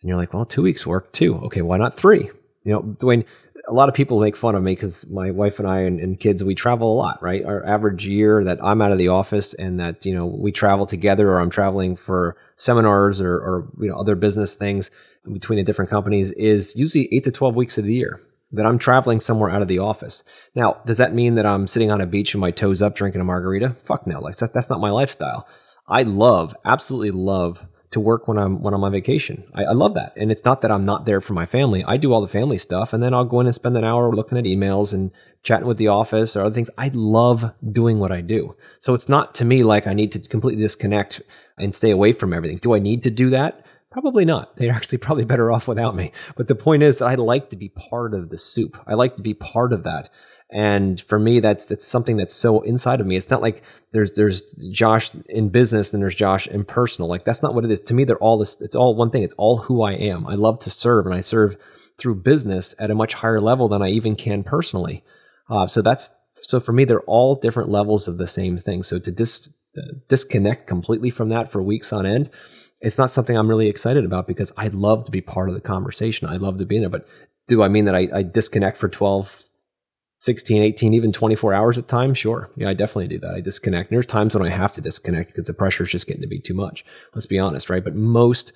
And you're like, well, 2 weeks worked too. Okay, why not 3? Dwayne, a lot of people make fun of me because my wife and I and kids, we travel a lot, right? Our average year that I'm out of the office and that, we travel together or I'm traveling for seminars or other business things between the different companies is usually 8 to 12 weeks of the year that I'm traveling somewhere out of the office. Now, does that mean that I'm sitting on a beach with my toes up drinking a margarita? Fuck no. Like that's not my lifestyle. I absolutely love to work when I'm on vacation. I love that. And it's not that I'm not there for my family. I do all the family stuff and then I'll go in and spend an hour looking at emails and chatting with the office or other things. I love doing what I do. So it's not to me like I need to completely disconnect and stay away from everything. Do I need to do that? Probably not. They're actually probably better off without me. But the point is that I like to be part of the soup. I like to be part of that. And for me, that's something that's so inside of me. It's not like there's Josh in business and there's Josh in personal. Like that's not what it is. To me, they're all this. It's all one thing. It's all who I am. I love to serve, and I serve through business at a much higher level than I even can personally. So for me, they're all different levels of the same thing. So to disconnect completely from that for weeks on end, it's not something I'm really excited about because I'd love to be part of the conversation. I'd love to be in it. But do I mean that I disconnect for 12, 16, 18, even 24 hours at times? Sure. Yeah, I definitely do that. I disconnect. And there are times when I have to disconnect because the pressure is just getting to be too much. Let's be honest, right? But 99%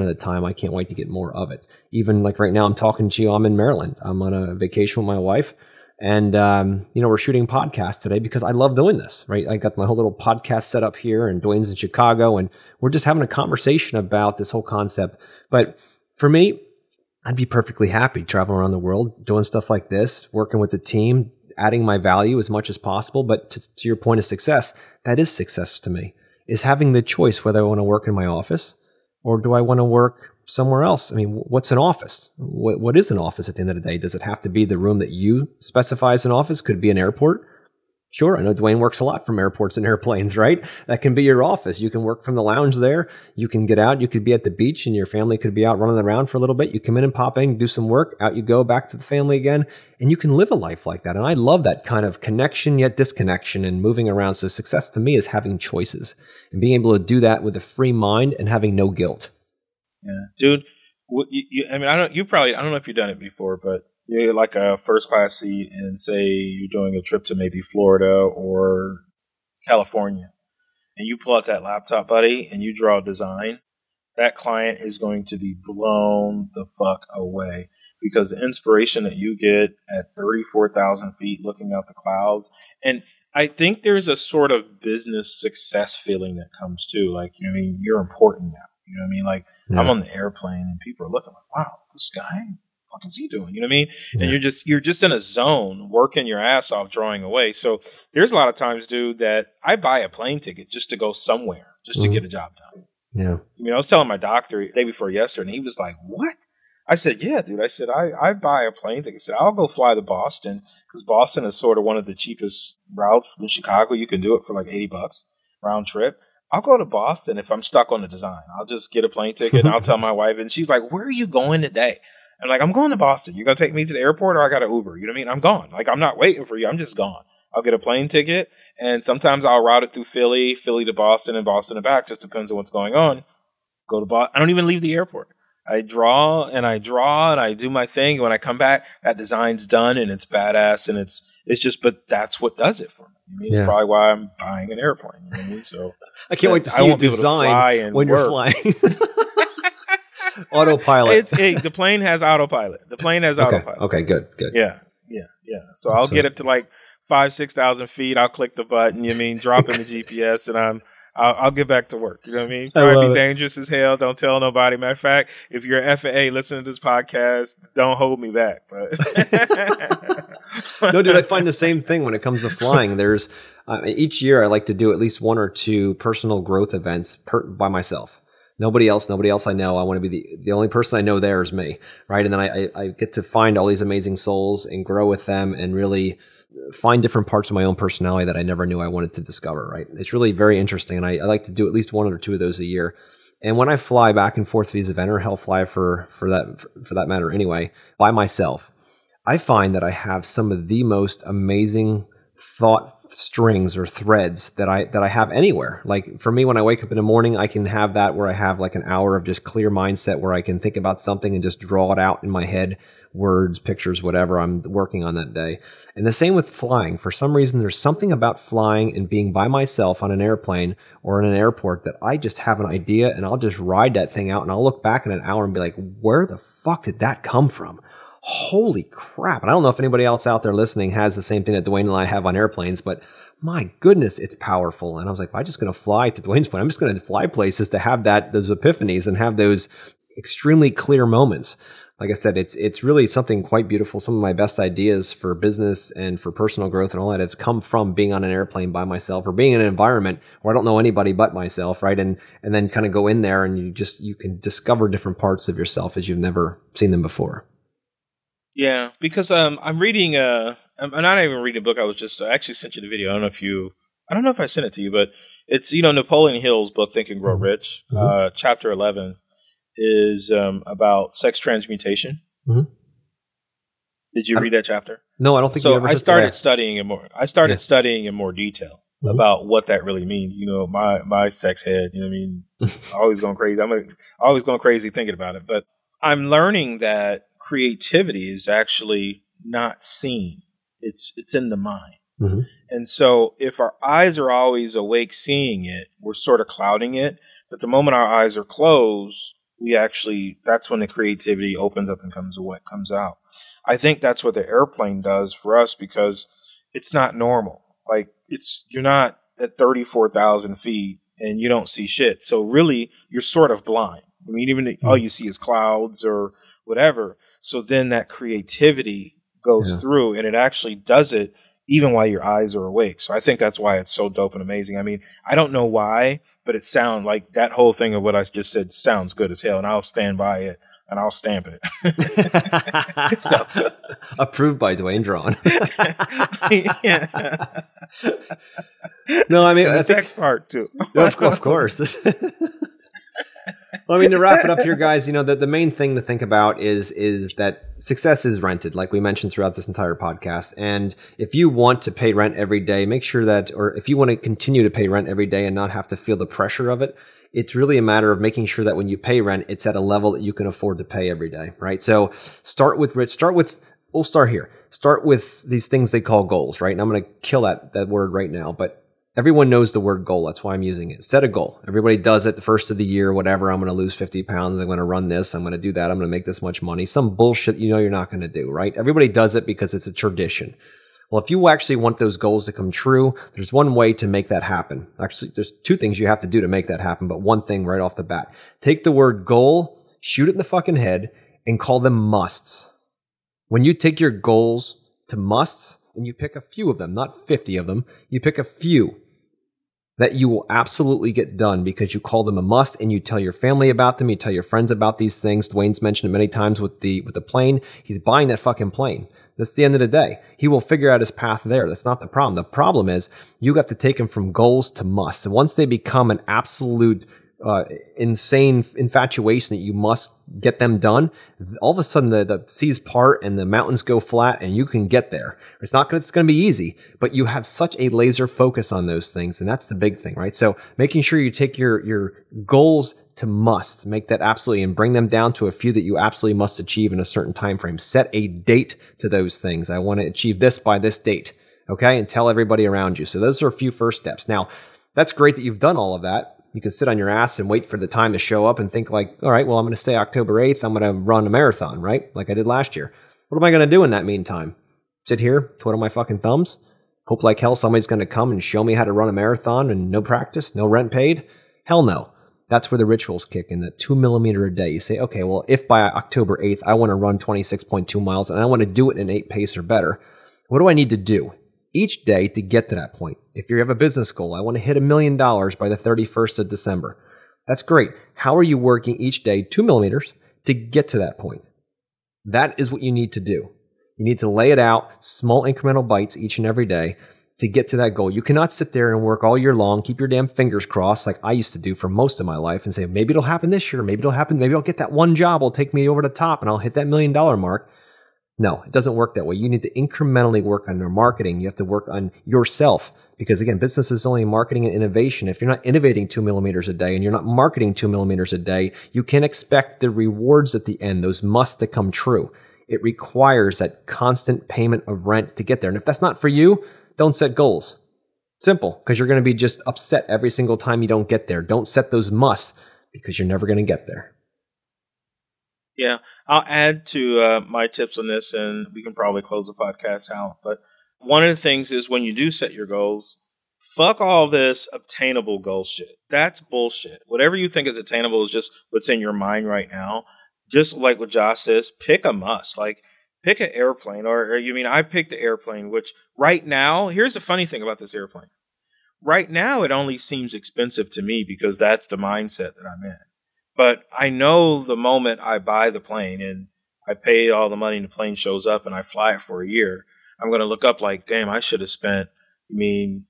of the time, I can't wait to get more of it. Even like right now, I'm talking to you. I'm in Maryland. I'm on a vacation with my wife. And, we're shooting podcasts today because I love doing this, right? I got my whole little podcast set up here and Dwayne's in Chicago and we're just having a conversation about this whole concept. But for me, I'd be perfectly happy traveling around the world, doing stuff like this, working with the team, adding my value as much as possible. But to your point of success, that is success to me, is having the choice whether I want to work in my office or do I want to work somewhere else. I mean, what's an office? What is an office at the end of the day? Does it have to be the room that you specify as an office? Could it be an airport? Sure, I know Dwayne works a lot from airports and airplanes, right? That can be your office. You can work from the lounge there. You can get out. You could be at the beach and your family could be out running around for a little bit. You come in and pop in, do some work. Out you go, back to the family again. And you can live a life like that. And I love that kind of connection yet disconnection and moving around. So success to me is having choices and being able to do that with a free mind and having no guilt. Yeah, dude. I don't know if you've done it before, but you're like a first-class seat and say you're doing a trip to maybe Florida or California, and you pull out that laptop, buddy, and you draw a design, that client is going to be blown the fuck away because the inspiration that you get at 34,000 feet looking out the clouds. And I think there's a sort of business success feeling that comes too. Like, you know, I mean, you're important now. You know what I mean? Like, yeah. I'm on the airplane and people are looking like, wow, this guy, what is he doing? You know what I mean? Yeah. And you're just in a zone working your ass off, drawing away. So there's a lot of times, dude, that I buy a plane ticket just to go somewhere, just to get a job done. Yeah. I mean, I was telling my doctor the day before yesterday, and he was like, what? I said, yeah, dude. I said, I buy a plane ticket. I said, I'll go fly to Boston because Boston is sort of one of the cheapest routes from Chicago. You can do it for like $80 round trip. I'll go to Boston if I'm stuck on the design. I'll just get a plane ticket and I'll tell my wife, and she's like, where are you going today? I'm like, I'm going to Boston. You're going to take me to the airport or I got an Uber. You know what I mean? I'm gone. Like, I'm not waiting for you. I'm just gone. I'll get a plane ticket, and sometimes I'll route it through Philly, Philly to Boston, and Boston to back. Just depends on what's going on. Go to Boston. I don't even leave the airport. I draw and I do my thing. When I come back, that design's done and it's badass, and it's just, but that's what does it for me. I mean, yeah. It's probably why I'm buying an airplane. You know what I mean? So I can't wait to see you design when you're flying. Autopilot. The plane has autopilot. Okay, good. Yeah. So I'll get up to like 5,000-6,000 feet. I'll click the button. You know what I mean? Drop in the GPS, and I'll get back to work. You know what I mean? Probably be dangerous as hell. Don't tell nobody. Matter of fact, if you're an FAA, listen to this podcast. Don't hold me back. But no, dude, I find the same thing when it comes to flying. There's each year I like to do at least one or two personal growth events by myself. Nobody else I know. I want to be the only person I know there is me, right? And then I get to find all these amazing souls and grow with them and really find different parts of my own personality that I never knew I wanted to discover, right? It's really very interesting, and I like to do at least one or two of those a year. And when I fly back and forth to these events, or hell, fly for that matter anyway, by myself, I find that I have some of the most amazing thought strings or threads that I have anywhere. Like for me, when I wake up in the morning, I can have that where I have like an hour of just clear mindset where I can think about something and just draw it out in my head, words, pictures, whatever I'm working on that day. And the same with flying. For some reason, there's something about flying and being by myself on an airplane or in an airport that I just have an idea and I'll just ride that thing out, and I'll look back in an hour and be like, where the fuck did that come from? Holy crap. And I don't know if anybody else out there listening has the same thing that Dwayne and I have on airplanes, but my goodness, it's powerful. And I was like, I'm just going to fly, to Dwayne's point, I'm just going to fly places to have those epiphanies and have those extremely clear moments. Like I said, it's really something quite beautiful. Some of my best ideas for business and for personal growth and all that have come from being on an airplane by myself or being in an environment where I don't know anybody but myself, right? And then kind of go in there and you can discover different parts of yourself as you've never seen them before. Yeah, because I'm reading I'm not even reading a book. I actually sent you the video. I don't know if I sent it to you, but it's, you know, Napoleon Hill's book, Think and Grow Rich. Mm-hmm. Chapter 11 is about sex transmutation. Mm-hmm. Did you read that chapter? No, I don't think so. I started studying in more detail. Mm-hmm. About what that really means. You know, my sex head, you know what I mean? Always going crazy. I'm always going crazy thinking about it, but I'm learning that creativity is actually not seen. It's in the mind. Mm-hmm. And so if our eyes are always awake seeing it, we're sort of clouding it. But the moment our eyes are closed, that's when the creativity opens up and comes out. I think that's what the airplane does for us, because it's not normal. Like you're not at 34,000 feet and you don't see shit. So really you're sort of blind. I mean, even all you see is clouds or whatever. So then that creativity goes through, and it actually does it even while your eyes are awake. So I think that's why it's so dope and amazing. I mean, I don't know why, but it sounds like that whole thing of what I just said sounds good as hell, and I'll stand by it and I'll stamp it. It sounds good. Approved by Dwayne Drawn. No, I mean, the sex part too. Of course. Well, I mean, to wrap it up here, guys, you know, that the main thing to think about is that success is rented, like we mentioned throughout this entire podcast. And if you want to pay rent every day, make sure that, or if you want to continue to pay rent every day and not have to feel the pressure of it, it's really a matter of making sure that when you pay rent, it's at a level that you can afford to pay every day, right? So we'll start here. Start with these things they call goals, right? And I'm going to kill that word right now, but everyone knows the word goal. That's why I'm using it. Set a goal. Everybody does it the first of the year, whatever. I'm going to lose 50 pounds. I'm going to run this. I'm going to do that. I'm going to make this much money. Some bullshit you know you're not going to do, right? Everybody does it because it's a tradition. Well, if you actually want those goals to come true, there's one way to make that happen. Actually, there's two things you have to do to make that happen, but one thing right off the bat. Take the word goal, shoot it in the fucking head, and call them musts. When you take your goals to musts, and you pick a few of them, not 50 of them, you pick a few that you will absolutely get done because you call them a must and you tell your family about them, you tell your friends about these things. Dwayne's mentioned it many times with the plane. He's buying that fucking plane. That's the end of the day. He will figure out his path there. That's not the problem. The problem is you have to take him from goals to musts. And once they become an absolute insane infatuation that you must get them done, all of a sudden the seas part and the mountains go flat and you can get there. It's going to be easy, but you have such a laser focus on those things. And that's the big thing, right? So making sure you take your goals to must, make that absolutely, and bring them down to a few that you absolutely must achieve in a certain time frame. Set a date to those things. I want to achieve this by this date. Okay. And tell everybody around you. So those are a few first steps. Now that's great that you've done all of that. You can sit on your ass and wait for the time to show up and think like, all right, well, I'm going to say October 8th. I'm going to run a marathon, right? Like I did last year. What am I going to do in that meantime? Sit here, twiddle my fucking thumbs, hope like hell somebody's going to come and show me how to run a marathon and no practice, no rent paid? Hell no. That's where the rituals kick in, that 2 millimeter a day. You say, okay, well, if by October 8th, I want to run 26.2 miles and I want to do it in 8 pace or better, what do I need to do each day to get to that point? If you have a business goal, I want to hit $1 million by the 31st of December. That's great. How are you working each day, 2 millimeters, to get to that point? That is what you need to do. You need to lay it out, small incremental bites each and every day to get to that goal. You cannot sit there and work all year long, keep your damn fingers crossed like I used to do for most of my life and say, maybe it'll happen this year. Maybe it'll happen. Maybe I'll get that one job. It'll take me over the top and I'll hit that $1 million mark. No, it doesn't work that way. You need to incrementally work on your marketing. You have to work on yourself because, again, business is only marketing and innovation. If you're not innovating 2 millimeters a day and you're not marketing 2 millimeters a day, you can expect the rewards at the end, those musts to come true. It requires that constant payment of rent to get there. And if that's not for you, don't set goals. Simple, because you're going to be just upset every single time you don't get there. Don't set those musts because you're never going to get there. Yeah, I'll add to my tips on this, and we can probably close the podcast out. But one of the things is when you do set your goals, fuck all this obtainable goal shit. That's bullshit. Whatever you think is attainable is just what's in your mind right now. Just like what Josh says, pick a must. Like, pick an airplane. I picked the airplane, which right now, here's the funny thing about this airplane. Right now, it only seems expensive to me because that's the mindset that I'm in. But I know the moment I buy the plane and I pay all the money and the plane shows up and I fly it for a year, I'm going to look up like, damn, I should have spent,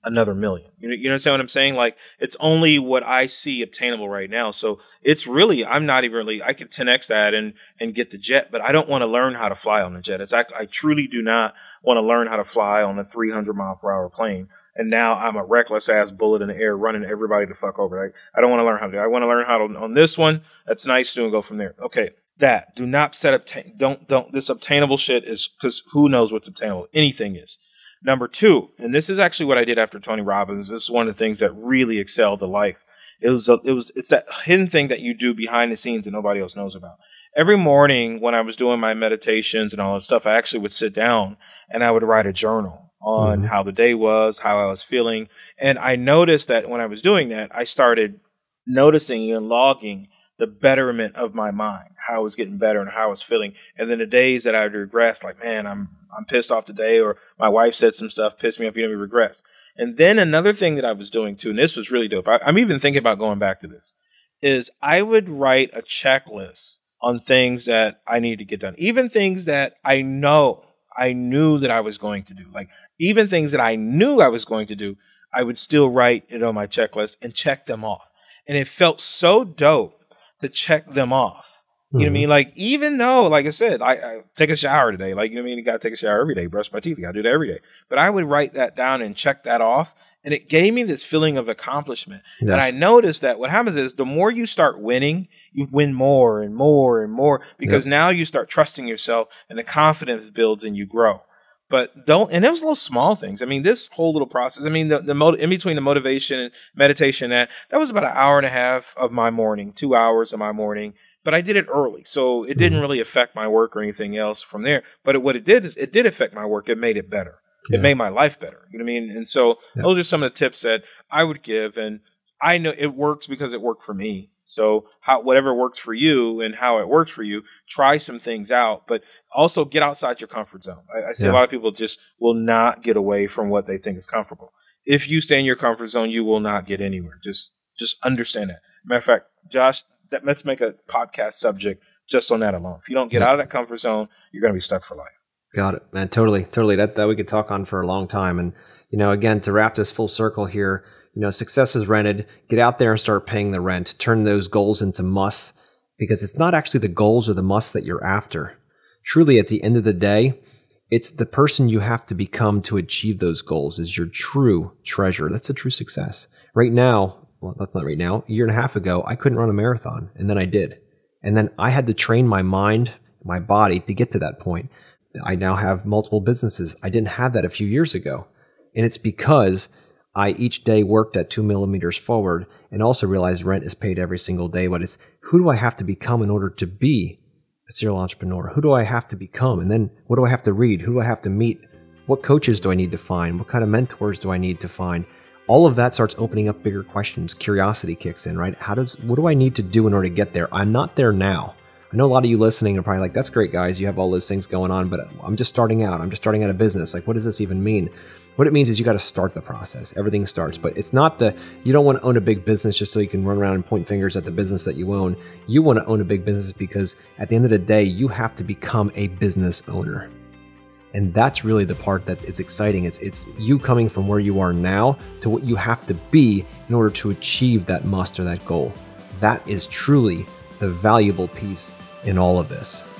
another $1 million. You understand what I'm saying? Like, it's only what I see obtainable right now. So it's really, I'm not even really, I could 10X that and get the jet, but I don't want to learn how to fly on the jet. I truly do not want to learn how to fly on a 300 mile per hour plane. And now I'm a reckless ass bullet in the air running everybody the fuck over. I don't want to learn how to do it. I want to learn how to on this one. That's nice to and go from there. Okay. That do not set up. Don't this obtainable shit is because who knows what's obtainable. Anything is. Number two. And this is actually what I did after Tony Robbins. This is one of the things that really excelled the life. It's that hidden thing that you do behind the scenes that nobody else knows about. Every morning when I was doing my meditations and all that stuff, I actually would sit down and I would write a journal on how the day was, how I was feeling. And I noticed that when I was doing that, I started noticing and logging the betterment of my mind, how I was getting better and how I was feeling. And then the days that I would regress, like, man, I'm pissed off today, or my wife said some stuff, pissed me off, you know, we regress. And then another thing that I was doing too, and this was really dope, I'm even thinking about going back to this, is I would write a checklist on things that I need to get done, even things that I knew that I was going to do. Like, even things that I knew I was going to do, I would still write it on my checklist and check them off. And it felt so dope to check them off. You know what I mean? Like, even though, like I said, I take a shower today. Like, you know what I mean? You got to take a shower every day, brush my teeth. I got to do that every day. But I would write that down and check that off. And it gave me this feeling of accomplishment. Yes. And I noticed that what happens is the more you start winning, you win more and more and more, because now you start trusting yourself and the confidence builds and you grow. But don't, and it was little small things. I mean, this whole little process, I mean, in between the motivation and meditation, that was about an hour and a half of my morning, 2 hours of my morning. But I did it early, so it didn't really affect my work or anything else from there. But what it did is it did affect my work. It made it better. Yeah. It made my life better. You know what I mean? And so those are some of the tips that I would give. And I know it works because it worked for me. So whatever works for you and how it works for you, try some things out, but also get outside your comfort zone. I see a lot of people just will not get away from what they think is comfortable. If you stay in your comfort zone, you will not get anywhere. Just understand that. Matter of fact, Josh, let's make a podcast subject just on that alone. If you don't get out of that comfort zone, you're going to be stuck for life. Got it, man. Totally. That we could talk on for a long time. And, you know, again, to wrap this full circle here, you know, success is rented. Get out there and start paying the rent. Turn those goals into musts, because it's not actually the goals or the musts that you're after. Truly, at the end of the day, it's the person you have to become to achieve those goals is your true treasure. That's a true success. Right now, well, that's not right now, a year and a half ago, I couldn't run a marathon, and then I did. And then I had to train my mind, my body to get to that point. I now have multiple businesses. I didn't have that a few years ago. And it's because I each day worked at 2 millimeters forward and also realized rent is paid every single day. But it's, who do I have to become in order to be a serial entrepreneur? Who do I have to become? And then what do I have to read? Who do I have to meet? What coaches do I need to find? What kind of mentors do I need to find? All of that starts opening up bigger questions. Curiosity kicks in, right? What do I need to do in order to get there? I'm not there now. I know a lot of you listening are probably like, that's great, guys. You have all those things going on, but I'm just starting out. I'm just starting out a business. Like, what does this even mean? What it means is you got to start the process. Everything starts, but it's not you don't want to own a big business just so you can run around and point fingers at the business that you own. You want to own a big business because at the end of the day, you have to become a business owner. And that's really the part that is exciting. It's you coming from where you are now to what you have to be in order to achieve that must or that goal. That is truly the valuable piece in all of this.